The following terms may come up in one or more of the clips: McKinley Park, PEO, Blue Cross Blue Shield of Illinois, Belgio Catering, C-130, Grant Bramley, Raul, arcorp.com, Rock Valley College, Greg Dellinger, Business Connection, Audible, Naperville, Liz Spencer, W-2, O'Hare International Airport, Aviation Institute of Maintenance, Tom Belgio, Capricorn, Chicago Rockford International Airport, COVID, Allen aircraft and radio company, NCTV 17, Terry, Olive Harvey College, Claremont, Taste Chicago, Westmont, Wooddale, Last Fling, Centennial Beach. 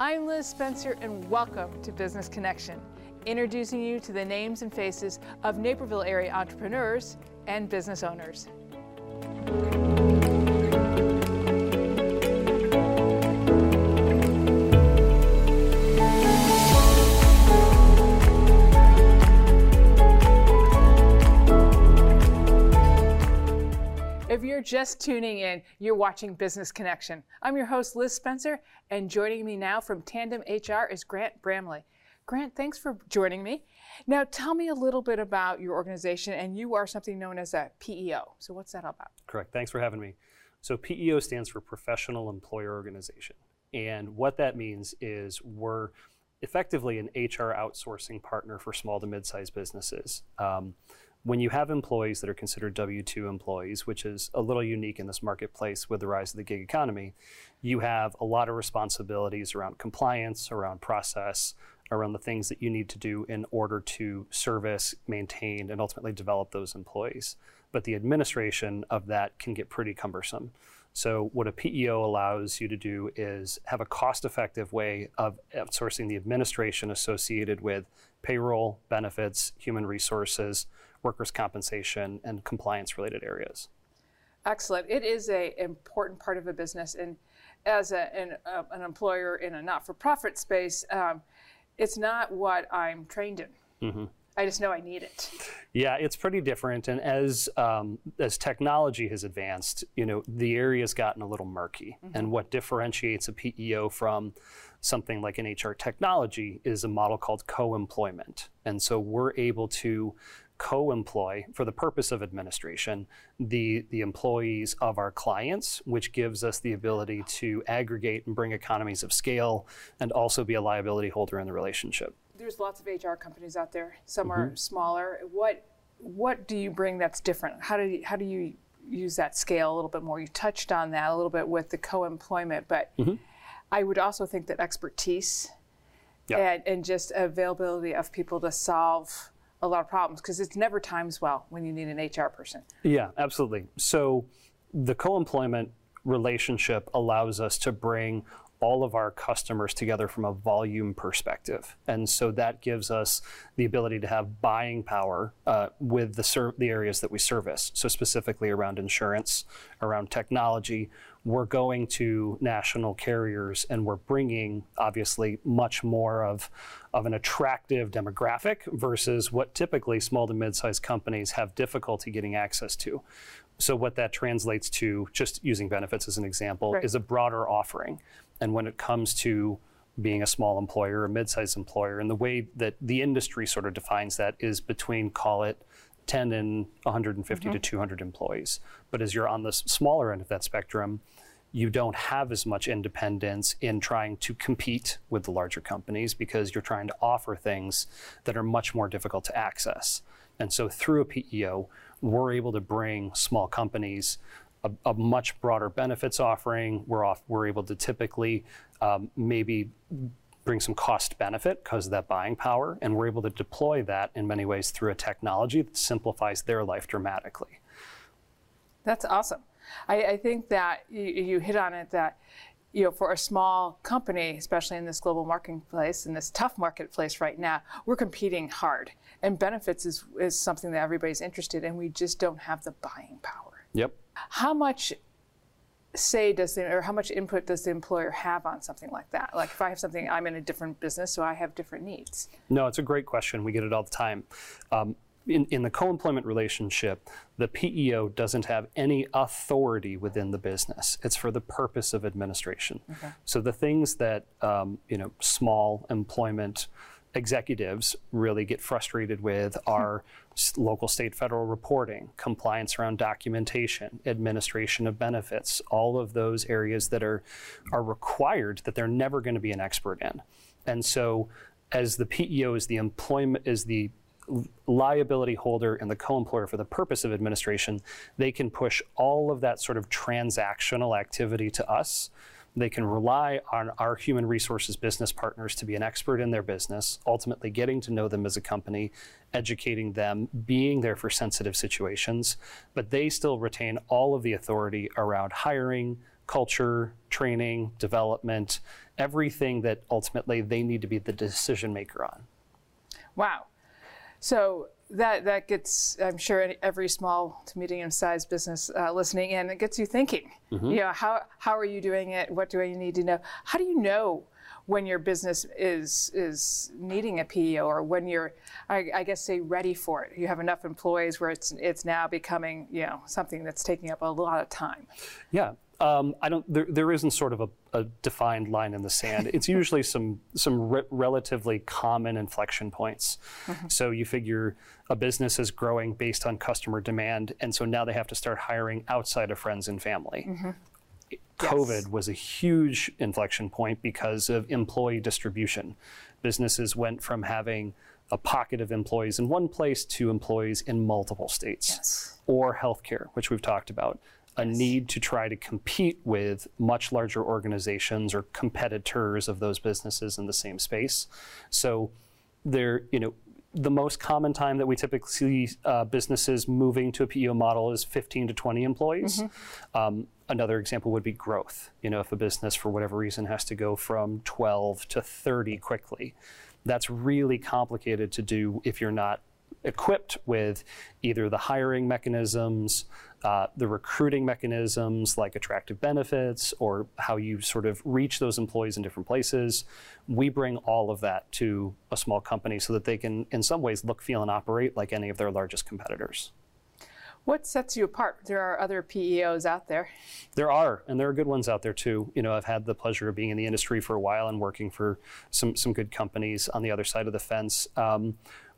I'm Liz Spencer, and welcome to Business Connection, introducing you to the names and faces of Naperville area entrepreneurs and business owners. If you're just tuning in, you're watching Business Connection. I'm your host, Liz Spencer, and joining me now from Tandem HR is Grant Bramley. Grant, thanks for joining me. Now, tell me a little bit about your organization, and you are something known as a PEO. So what's that all about? Correct. Thanks for having me. So PEO stands for Professional Employer Organization. And what that means is we're effectively an HR outsourcing partner for small to mid-sized businesses. When you have employees that are considered W-2 employees, which is a little unique in this marketplace with the rise of the gig economy, you have a lot of responsibilities around compliance, around process, around the things that you need to do in order to service, maintain, and ultimately develop those employees. But the administration of that can get pretty cumbersome. So what a PEO allows you to do is have a cost-effective way of outsourcing the administration associated with payroll, benefits, human resources, workers' compensation, and compliance-related areas. Excellent. It is an important part of a business, and as an employer in a not-for-profit space, it's not what I'm trained in. Mm-hmm. I just know I need it. Yeah, it's pretty different, and as technology has advanced, you know, the area's gotten a little murky. Mm-hmm. And what differentiates a PEO from something like an HR technology is a model called co-employment. And so we're able to co-employ, for the purpose of administration, the employees of our clients, which gives us the ability to aggregate and bring economies of scale and also be a liability holder in the relationship. There's lots of HR companies out there. Some are smaller. What do you bring that's different? How do you use that scale a little bit more? You touched on that a little bit with the co-employment, but I would also think that expertise and just availability of people to solve a lot of problems, because it's never times well when you need an HR person. Yeah, absolutely. So the co-employment relationship allows us to bring all of our customers together from a volume perspective. And so that gives us the ability to have buying power with the areas that we service. So specifically around insurance, around technology, we're going to national carriers and we're bringing obviously much more of an attractive demographic versus what typically small to mid-sized companies have difficulty getting access to. So what that translates to, just using benefits as an example, is a broader offering. And when it comes to being a small employer, a mid-sized employer, and the way that the industry sort of defines that is between, call it, 10 and 150 to 200 employees. But as you're on the smaller end of that spectrum, you don't have as much independence in trying to compete with the larger companies because you're trying to offer things that are much more difficult to access. And so through a PEO, we're able to bring small companies a much broader benefits offering. We're able to typically maybe bring some cost benefit because of that buying power, and we're able to deploy that in many ways through a technology that simplifies their life dramatically. That's awesome. I think that you hit on it, that you know, for a small company, especially in this global marketplace, in this tough marketplace right now, we're competing hard, and benefits is something that everybody's interested in. We just don't have the buying power. Yep. How much say does the, or how much input does the employer have on something like that? Like if I have something, I'm in a different business, so I have different needs. No, it's a great question. We get it all the time. In the co-employment relationship, the PEO doesn't have any authority within the business. It's for the purpose of administration. Okay. So the things that small employment executives really get frustrated with are local, state, federal reporting, compliance around documentation, administration of benefits, all of those areas that are required that they're never going to be an expert in. And so as the PEO is the liability holder and the co-employer for the purpose of administration, they can push all of that sort of transactional activity to us. They can rely on our human resources business partners to be an expert in their business, ultimately getting to know them as a company, educating them, being there for sensitive situations, but they still retain all of the authority around hiring, culture, training, development, everything that ultimately they need to be the decision maker on. Wow. So that gets, I'm sure, every small to medium-sized business listening in. It gets you thinking. Mm-hmm. You know, how are you doing it? What do I need to know? How do you know when your business is needing a PEO, or when you're, I guess, say, ready for it? You have enough employees where it's now becoming, you know, something that's taking up a lot of time. Yeah. There isn't sort of a defined line in the sand. It's usually some relatively common inflection points. Mm-hmm. So you figure a business is growing based on customer demand, and so now they have to start hiring outside of friends and family. Mm-hmm. COVID yes. was a huge inflection point because of employee distribution. Businesses went from having a pocket of employees in one place to employees in multiple states, yes. or healthcare, which we've talked about. A need to try to compete with much larger organizations or competitors of those businesses in the same space. So there, you know, the most common time that we typically see businesses moving to a PEO model is 15 to 20 employees. Mm-hmm. Another example would be growth. You know, if a business for whatever reason has to go from 12 to 30 quickly, that's really complicated to do if you're not equipped with either the hiring mechanisms, the recruiting mechanisms like attractive benefits, or how you sort of reach those employees in different places. We bring all of that to a small company so that they can, in some ways, look, feel, and operate like any of their largest competitors. What sets you apart? There are other PEOs out there. There are, and there are good ones out there too. You know, I've had the pleasure of being in the industry for a while and working for some good companies on the other side of the fence.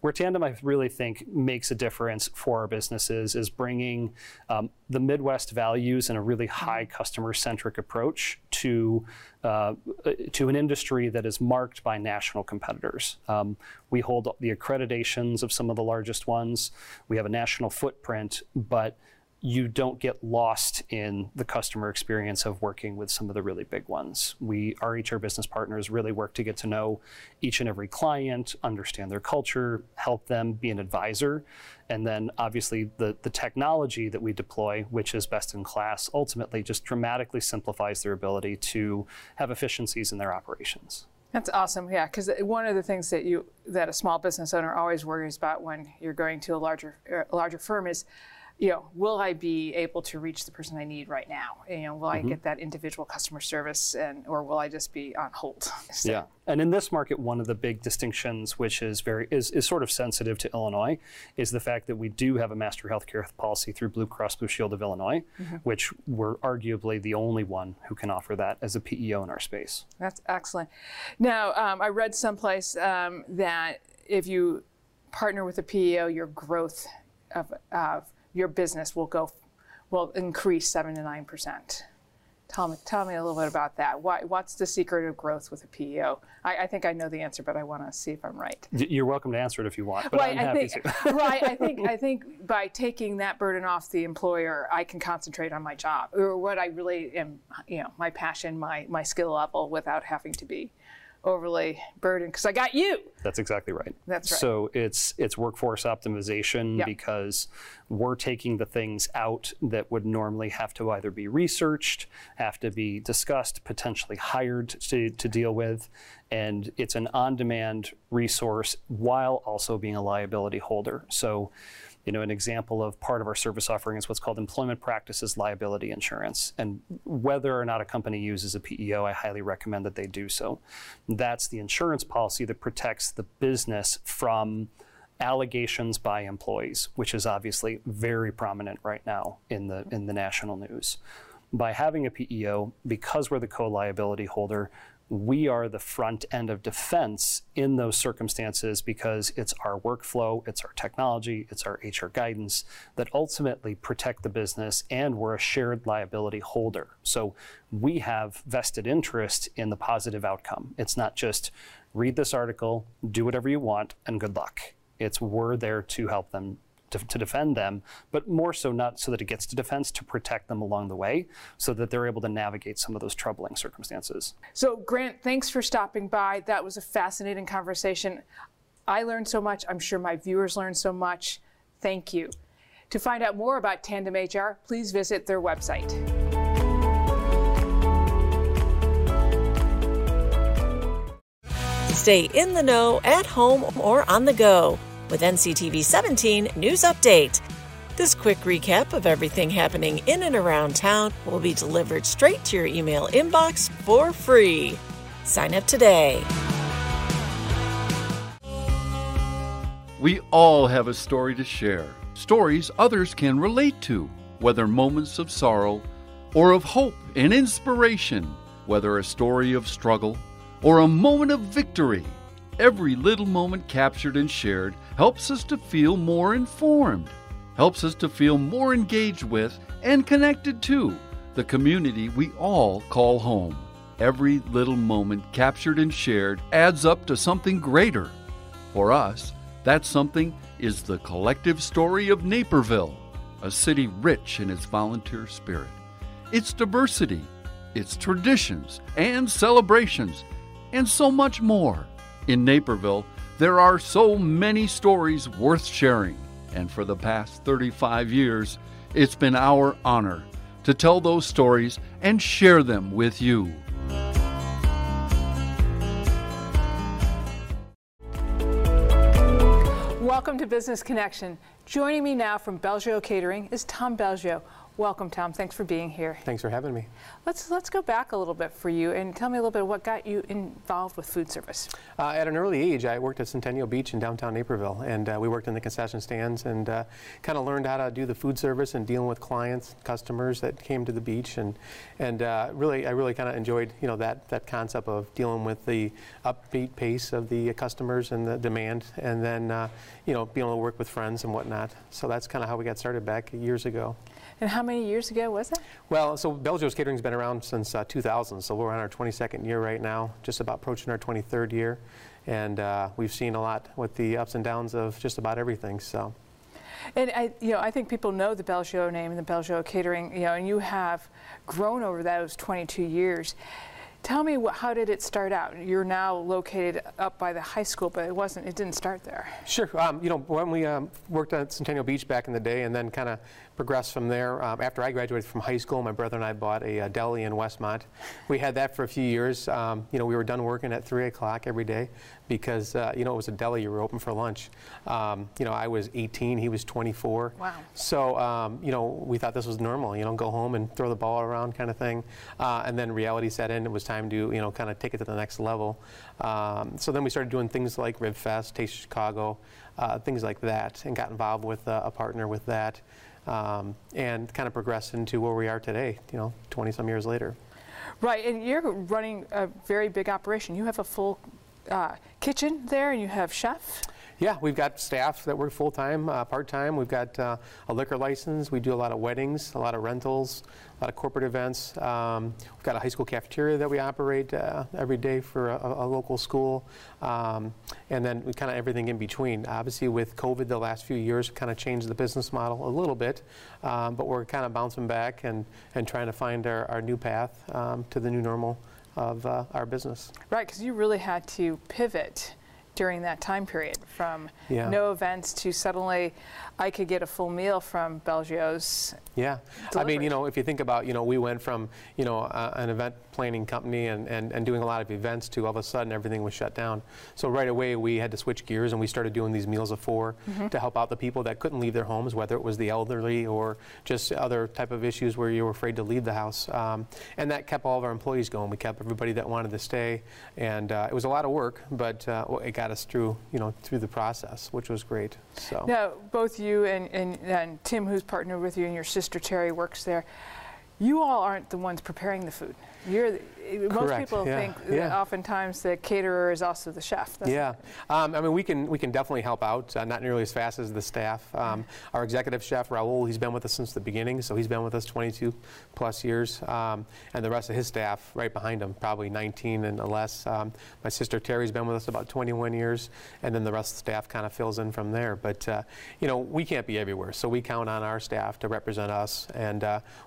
Where Tandem, I really think, makes a difference for our businesses is bringing the Midwest values and a really high customer-centric approach to an industry that is marked by national competitors. We hold the accreditations of some of the largest ones. We have a national footprint, but you don't get lost in the customer experience of working with some of the really big ones. Our HR business partners really work to get to know each and every client, understand their culture, help them be an advisor. And then obviously the technology that we deploy, which is best in class, ultimately just dramatically simplifies their ability to have efficiencies in their operations. That's awesome, yeah, because one of the things that a small business owner always worries about when you're going to a larger firm is, you know, will I be able to reach the person I need right now? You know, will mm-hmm. I get that individual customer service, or will I just be on hold? So. Yeah, and in this market, one of the big distinctions, which is is sort of sensitive to Illinois, is the fact that we do have a master healthcare policy through Blue Cross Blue Shield of Illinois, mm-hmm. which we're arguably the only one who can offer that as a PEO in our space. That's excellent. Now, I read someplace that if you partner with a PEO, your growth of your business will increase 7 to 9%. Tell me a little bit about that. What's the secret of growth with a PEO? I think I know the answer, but I want to see if I'm right. You're welcome to answer it if you want, but right, I'm happy to. Right, I think by taking that burden off the employer, I can concentrate on my job, or what I really am, you know, my passion, my skill level, without having to be overly burdened, because I got you. That's exactly right. That's right. So it's workforce optimization, yep. because we're taking the things out that would normally have to either be researched, have to be discussed, potentially hired to deal with. And it's an on-demand resource while also being a liability holder. So, you know, an example of part of our service offering is what's called employment practices liability insurance. And whether or not a company uses a PEO, I highly recommend that they do so. That's the insurance policy that protects the business from allegations by employees, which is obviously very prominent right now in the national news. By having a PEO, because we're the co-liability holder, we are the front end of defense in those circumstances, because it's our workflow, it's our technology, it's our HR guidance that ultimately protect the business, and we're a shared liability holder. So we have vested interest in the positive outcome. It's not just read this article, do whatever you want, and good luck. It's we're there to help them, to defend them, but more so not so that it gets to defense, to protect them along the way so that they're able to navigate some of those troubling circumstances. So Grant, thanks for stopping by. That was a fascinating conversation. I learned so much. I'm sure my viewers learned so much. Thank you. To find out more about Tandem HR, please visit their website. Stay in the know at home or on the go with NCTV 17 News Update. This quick recap of everything happening in and around town will be delivered straight to your email inbox for free. Sign up today. We all have a story to share, stories others can relate to, whether moments of sorrow or of hope and inspiration, whether a story of struggle or a moment of victory. Every little moment captured and shared helps us to feel more informed, helps us to feel more engaged with and connected to the community we all call home. Every little moment captured and shared adds up to something greater. For us, that something is the collective story of Naperville, a city rich in its volunteer spirit, its diversity, its traditions and celebrations, and so much more. In Naperville, there are so many stories worth sharing. And for the past 35 years, it's been our honor to tell those stories and share them with you. Welcome to Business Connection. Joining me now from Belgio Catering is Tom Belgio. Welcome, Tom. Thanks for being here. Thanks for having me. Let's go back a little bit for you and tell me a little bit what got you involved with food service. At an early age, I worked at Centennial Beach in downtown Naperville, and we worked in the concession stands and kind of learned how to do the food service and dealing with clients, customers that came to the beach, and really kind of enjoyed that concept of dealing with the upbeat pace of the customers and the demand, and then being able to work with friends and whatnot. So that's kind of how we got started back years ago. And how many years ago was that? Well, so Belgio's Catering's been around since 2000, so we're on our 22nd year right now, just about approaching our 23rd year, and we've seen a lot with the ups and downs of just about everything. So, and I think people know the Belgio name and the Belgio Catering, and you have grown over those 22 years. Tell me, how did it start out? You're now located up by the high school, but it didn't start there. Sure. When we worked at Centennial Beach back in the day and then kind of progressed from there, after I graduated from high school, my brother and I bought a deli in Westmont. We had that for a few years. We were done working at 3 o'clock every day because, it was a deli. You were open for lunch. I was 18. He was 24. Wow. So, we thought this was normal, go home and throw the ball around kind of thing. And then reality set in. It was time to kind of take it to the next level. So then we started doing things like Rib Fest, Taste Chicago, things like that, and got involved with a partner with that, and kind of progressed into where we are today, 20 some years later. Right, and you're running a very big operation. You have a full kitchen there, and you have chef. Yeah, we've got staff that work full-time, part-time. We've got a liquor license. We do a lot of weddings, a lot of rentals, a lot of corporate events. We've got a high school cafeteria that we operate every day for a local school. And then we kind of everything in between. Obviously, with COVID the last few years, kind of changed the business model a little bit. But we're kind of bouncing back and trying to find our new path to the new normal of our business. Right, because you really had to pivot during that time period from no events to suddenly I could get a full meal from Belgio's. Yeah, delivery. I mean, if you think about, we went from, an event planning company and doing a lot of events to all of a sudden everything was shut down. So right away we had to switch gears and we started doing these meals of four to help out the people that couldn't leave their homes, whether it was the elderly or just other type of issues where you were afraid to leave the house. And that kept all of our employees going. We kept everybody that wanted to stay, and it was a lot of work, but it got us through, through the process, which was great. So now, both you and Tim, who's partnered with you, and your sister Terry works there. You all aren't the ones preparing the food. Most people think that oftentimes the caterer is also the chef. We can definitely help out, not nearly as fast as the staff. Our executive chef, Raul, he's been with us since the beginning, so he's been with us 22 plus years, and the rest of his staff right behind him, probably 19 and less. My sister Terry's been with us about 21 years, and then the rest of the staff kind of fills in from there. But, we can't be everywhere, so we count on our staff to represent us, and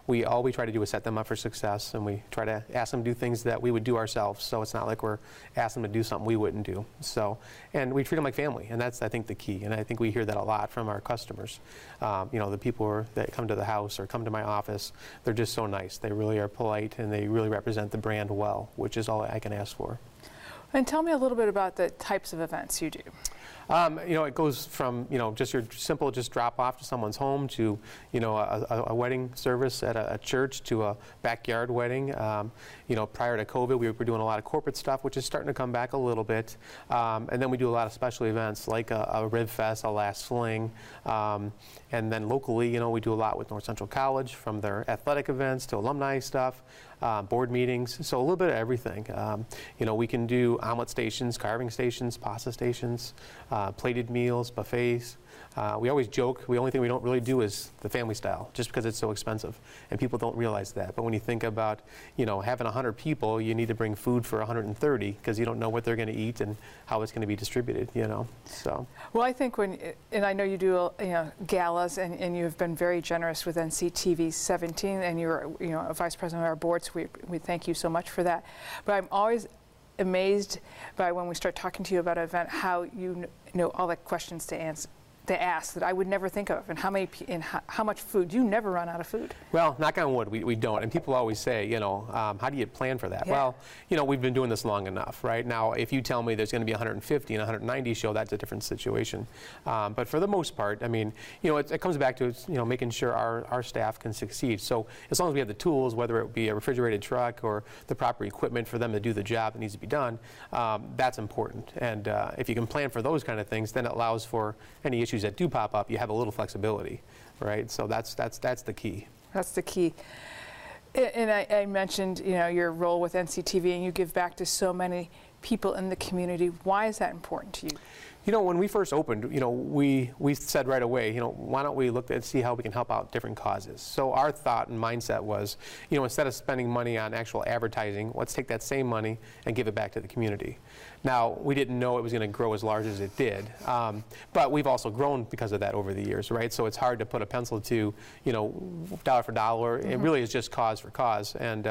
all we try to do is set them up for success, and we try to ask them to do things that we would do ourselves. So it's not like we're asking them to do something we wouldn't do. So, and we treat them like family, and that's, I think, the key. And I think we hear that a lot from our customers. The people that come to the house or come to my office, they're just so nice. They really are polite, and they really represent the brand well, which is all I can ask for. And tell me a little bit about the types of events you do. You know, it goes from, you know, just your simple drop off to someone's home to, you know, a wedding service at a church to a backyard wedding. You know, prior to COVID, we were doing a lot of corporate stuff, which is starting to come back a little bit. And then we do a lot of special events like a Rib Fest, a Last Fling. And then locally, you know, we do a lot with North Central College, from their athletic events to alumni stuff, board meetings. So a little bit of everything. You know, we can do omelet stations, carving stations, pasta stations, plated meals, buffets. We always joke, the only thing we don't really do is the family style, just because it's so expensive. And people don't realize that. But when you think about, you know, having 100 people, you need to bring food for 130 because you don't know what they're going to eat and how it's going to be distributed, you know. So. Well, I think when, and I know you do, you know, galas, and you've been very generous with NCTV 17, and you're, you know, a vice president of our board, so we thank you so much for that. But I'm always amazed by, when we start talking to you about an event, how you know all the questions to answer, to ask, that I would never think of, and how many how much food. You never run out of food. Well, knock on wood, we don't. And people always say, you know, how do you plan for that? Yeah. Well, you know, we've been doing this long enough, right? Now, if you tell me there's going to be 150 and 190 show, that's a different situation. But for the most part, I mean, you know, it comes back to, you know, making sure our staff can succeed. So as long as we have the tools, whether it be a refrigerated truck or the proper equipment for them to do the job that needs to be done, that's important. And if you can plan for those kind of things, then it allows for any issue that do pop up, you have a little flexibility, right? So that's the key. That's the key. And I mentioned, you know, your role with NCTV, and you give back to so many people in the community. Why is that important to you? You know, when we first opened, you know, we said right away, you know, why don't we look at see how we can help out different causes? So our thought and mindset was, you know, instead of spending money on actual advertising, let's take that same money and give it back to the community. Now, we didn't know it was going to grow as large as it did, but we've also grown because of that over the years, right? So it's hard to put a pencil to, you know, dollar for dollar. Mm-hmm. It really is just cause for cause, and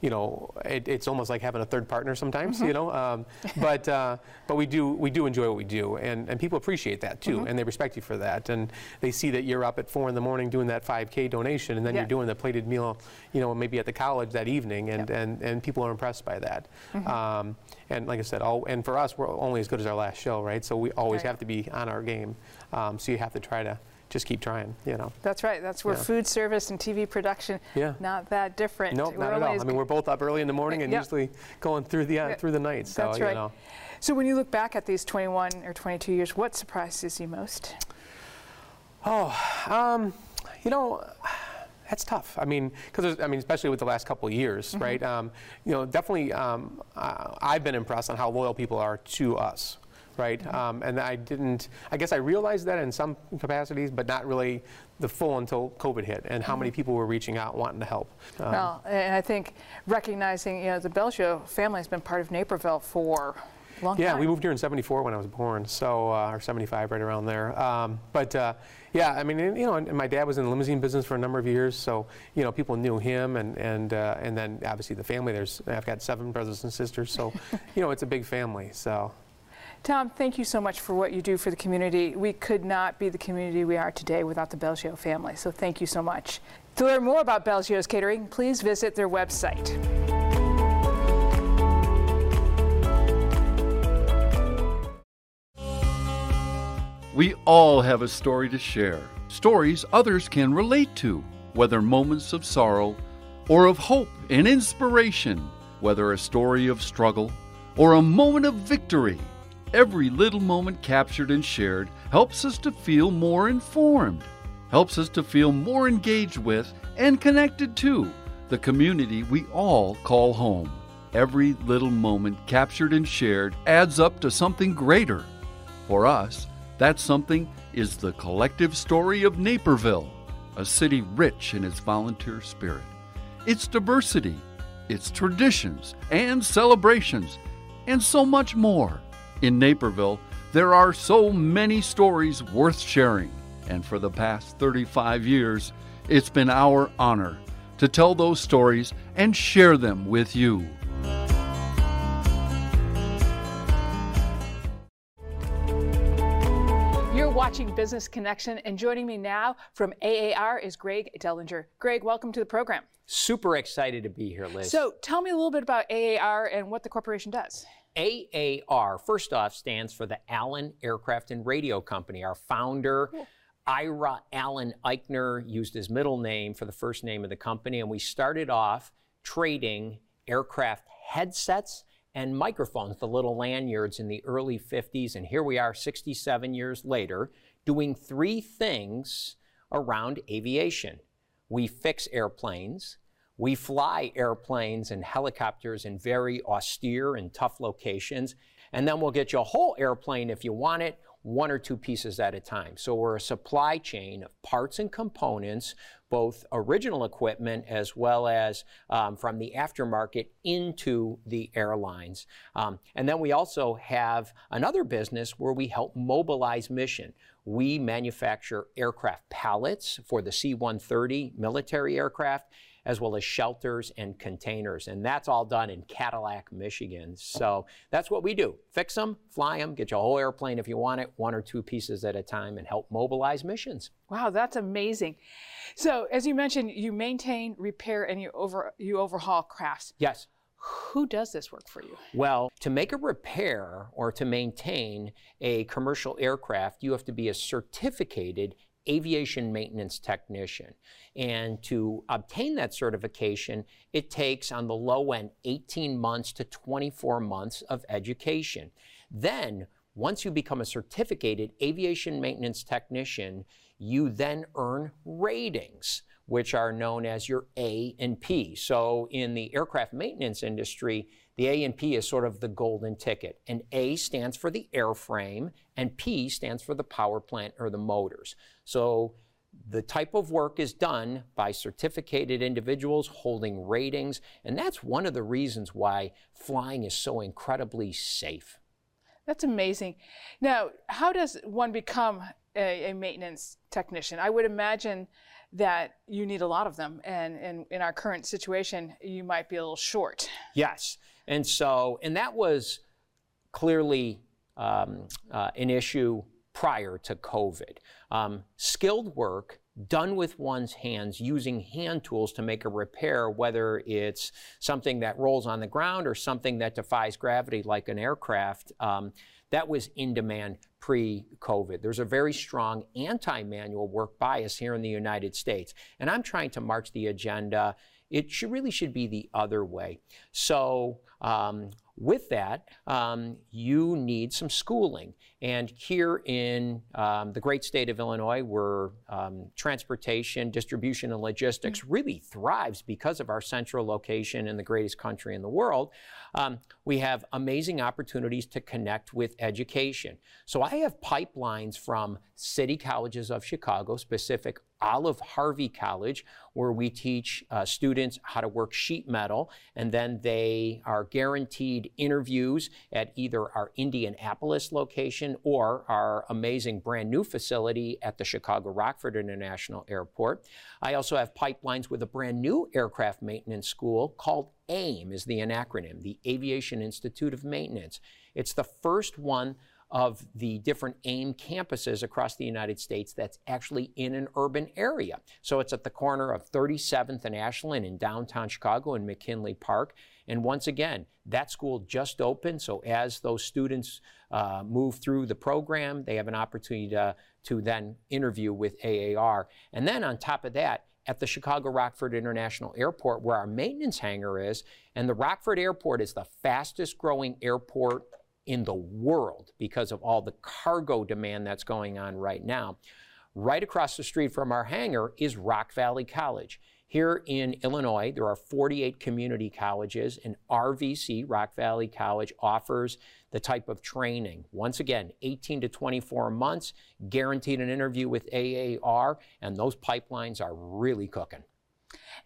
you know, it's almost like having a third partner sometimes, mm-hmm. you know. But we do enjoy what we do. And people appreciate that too, mm-hmm. and they respect you for that, and they see that you're up at 4 in the morning doing that 5K donation, and then yeah. you're doing the plated meal, you know, maybe at the college that evening, and yep. and people are impressed by that. Mm-hmm. And like I said, and for us, we're only as good as our last show, right? So we always right. have to be on our game. So you have to try to just keep trying, you know. That's right. That's where yeah. food service and TV production, yeah. not that different. No, nope, not at all. I mean, we're both up early in the morning and yep. usually going through the night. So, that's right. You know. So when you look back at these 21 or 22 years, what surprises you most? Oh, you know, that's tough. I mean, especially with the last couple of years, mm-hmm. right? You know, definitely, I've been impressed on how loyal people are to us. Right, mm-hmm. And I guess I realized that in some capacities, but not really the full until COVID hit, and how mm-hmm. many people were reaching out wanting to help. Well, and I think recognizing, you know, the Belgio family has been part of Naperville for a long time. Yeah, we moved here in '74 when I was born, so or '75, right around there. Yeah, I mean, you know, and my dad was in the limousine business for a number of years, so, you know, people knew him, and then obviously the family. I've got 7 brothers and sisters, so you know, it's a big family. So. Tom, thank you so much for what you do for the community. We could not be the community we are today without the Belgio family, so thank you so much. To learn more about Belgio's Catering, please visit their website. We all have a story to share, stories others can relate to, whether moments of sorrow or of hope and inspiration, whether a story of struggle or a moment of victory. Every little moment captured and shared helps us to feel more informed, helps us to feel more engaged with and connected to the community we all call home. Every little moment captured and shared adds up to something greater. For us, that something is the collective story of Naperville, a city rich in its volunteer spirit, its diversity, its traditions and celebrations, and so much more. In Naperville, there are so many stories worth sharing, and for the past 35 years, it's been our honor to tell those stories and share them with you. You're watching Business Connection, and joining me now from AAR is Greg Dellinger. Greg, welcome to the program. Super excited to be here, Liz. So tell me a little bit about AAR and what the corporation does. AAR, first off, stands for the Allen Aircraft and Radio Company. Our founder, Ira Allen Eichner, used his middle name for the first name of the company, and we started off trading aircraft headsets and microphones, the little lanyards, in the early 50s, and here we are 67 years later doing three things around aviation. We fix airplanes, we fly airplanes and helicopters in very austere and tough locations, and then we'll get you a whole airplane if you want it, one or two pieces at a time. So we're a supply chain of parts and components, both original equipment as well as from the aftermarket into the airlines. And then we also have another business where we help mobilize mission. We manufacture aircraft pallets for the C-130 military aircraft, as well as shelters and containers. And that's all done in Cadillac, Michigan. So that's what we do. Fix them, fly them, get your whole airplane if you want it, one or two pieces at a time, and help mobilize missions. Wow, that's amazing. So as you mentioned, you maintain, repair, and you overhaul crafts. Yes. Who does this work for you? Well, to make a repair or to maintain a commercial aircraft, you have to be a certificated aviation maintenance technician. And to obtain that certification, it takes, on the low end, 18 months to 24 months of education. Then, once you become a certificated aviation maintenance technician, you then earn ratings, which are known as your A and P. So in the aircraft maintenance industry, the A and P is sort of the golden ticket. And A stands for the airframe, and P stands for the power plant or the motors. So the type of work is done by certificated individuals holding ratings, and that's one of the reasons why flying is so incredibly safe. That's amazing. Now, how does one become a maintenance technician? I would imagine that you need a lot of them, and in our current situation, you might be a little short. Yes, and that was clearly an issue prior to COVID. Skilled work done with one's hands, using hand tools to make a repair, whether it's something that rolls on the ground or something that defies gravity like an aircraft, that was in demand pre-COVID. There's a very strong anti-manual work bias here in the United States, and I'm trying to march the agenda. It really should be the other way. So with that, you need some schooling. And here in the great state of Illinois, where transportation, distribution, and logistics really thrives because of our central location in the greatest country in the world, we have amazing opportunities to connect with education. So I have pipelines from City Colleges of Chicago, specific Olive Harvey College, where we teach students how to work sheet metal, and then they are guaranteed interviews at either our Indianapolis location or our amazing brand new facility at the Chicago Rockford International Airport. I also have pipelines with a brand new aircraft maintenance school called AIM, is the acronym, the Aviation Institute of Maintenance. It's the first one of the different AIM campuses across the United States that's actually in an urban area. So it's at the corner of 37th and Ashland in downtown Chicago and McKinley Park. And once again, that school just opened, so as those students move through the program, they have an opportunity to then interview with AAR. And then on top of that, at the Chicago Rockford International Airport, where our maintenance hangar is, and the Rockford Airport is the fastest growing airport in the world because of all the cargo demand that's going on right now. Right across the street from our hangar is Rock Valley College. Here in Illinois, there are 48 community colleges, and RVC, Rock Valley College, offers the type of training. Once again, 18 to 24 months, guaranteed an interview with AAR, and those pipelines are really cooking.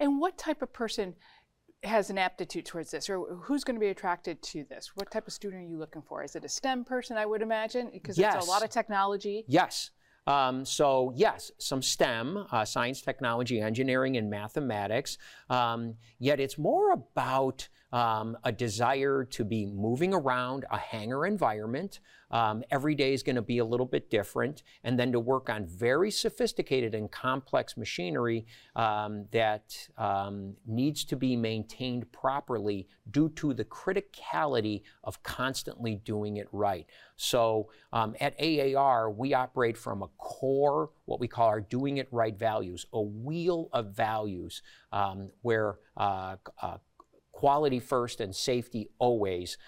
And what type of person has an aptitude towards this, or who's going to be attracted to this? What type of student are you looking for? Is it a STEM person, I would imagine, because it's a lot of technology? Yes. So yes, some STEM, science, technology, engineering, and mathematics, yet it's more about a desire to be moving around a hangar environment. Every day is going to be a little bit different, and then to work on very sophisticated and complex machinery that needs to be maintained properly due to the criticality of constantly doing it right. So at AAR, we operate from a core, what we call our doing it right values, a wheel of values where quality first and safety always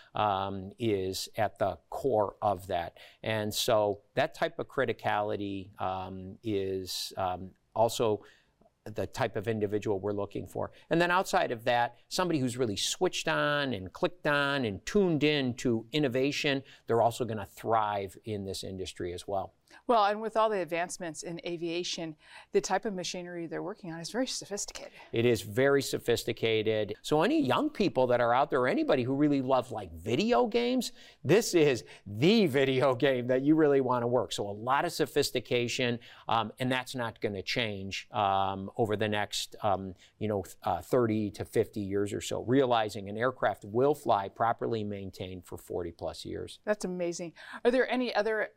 is at the core of that. And so that type of criticality is also the type of individual we're looking for. And then outside of that, somebody who's really switched on and clicked on and tuned in to innovation, they're also going to thrive in this industry as well. Well, and with all the advancements in aviation, the type of machinery they're working on is very sophisticated. It is very sophisticated. So any young people that are out there, anybody who really loves like video games, this is the video game that you really want to work. So a lot of sophistication, and that's not going to change over the next 30 to 50 years or so, realizing an aircraft will fly properly maintained for 40 plus years. That's amazing. Are there any other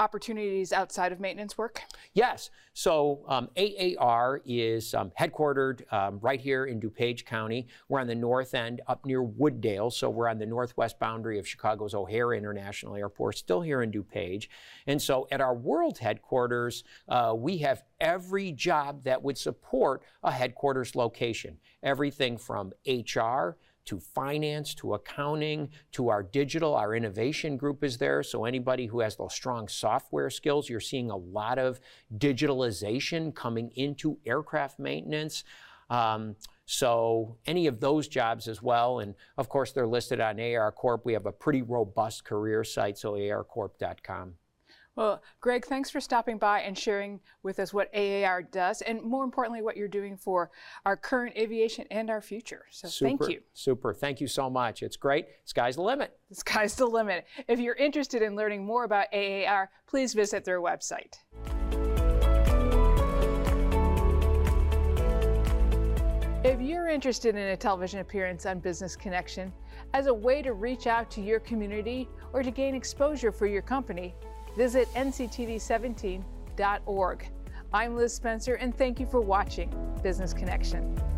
opportunities outside of maintenance work? Yes. So AAR is headquartered right here in DuPage County. We're on the north end up near Wooddale. So we're on the northwest boundary of Chicago's O'Hare International Airport, still here in DuPage. And so at our world headquarters, we have every job that would support a headquarters location. Everything from HR to finance, to accounting, to our digital, our innovation group is there. So anybody who has those strong software skills, you're seeing a lot of digitalization coming into aircraft maintenance. So any of those jobs as well. And of course, they're listed on AR Corp. We have a pretty robust career site, so arcorp.com. Well, Greg, thanks for stopping by and sharing with us what AAR does, and more importantly, what you're doing for our current aviation and our future. So thank you. Super. Thank you so much. It's great. Sky's the limit. The sky's the limit. If you're interested in learning more about AAR, please visit their website. If you're interested in a television appearance on Business Connection as a way to reach out to your community or to gain exposure for your company, visit nctv17.org. I'm Liz Spencer, and thank you for watching Business Connection.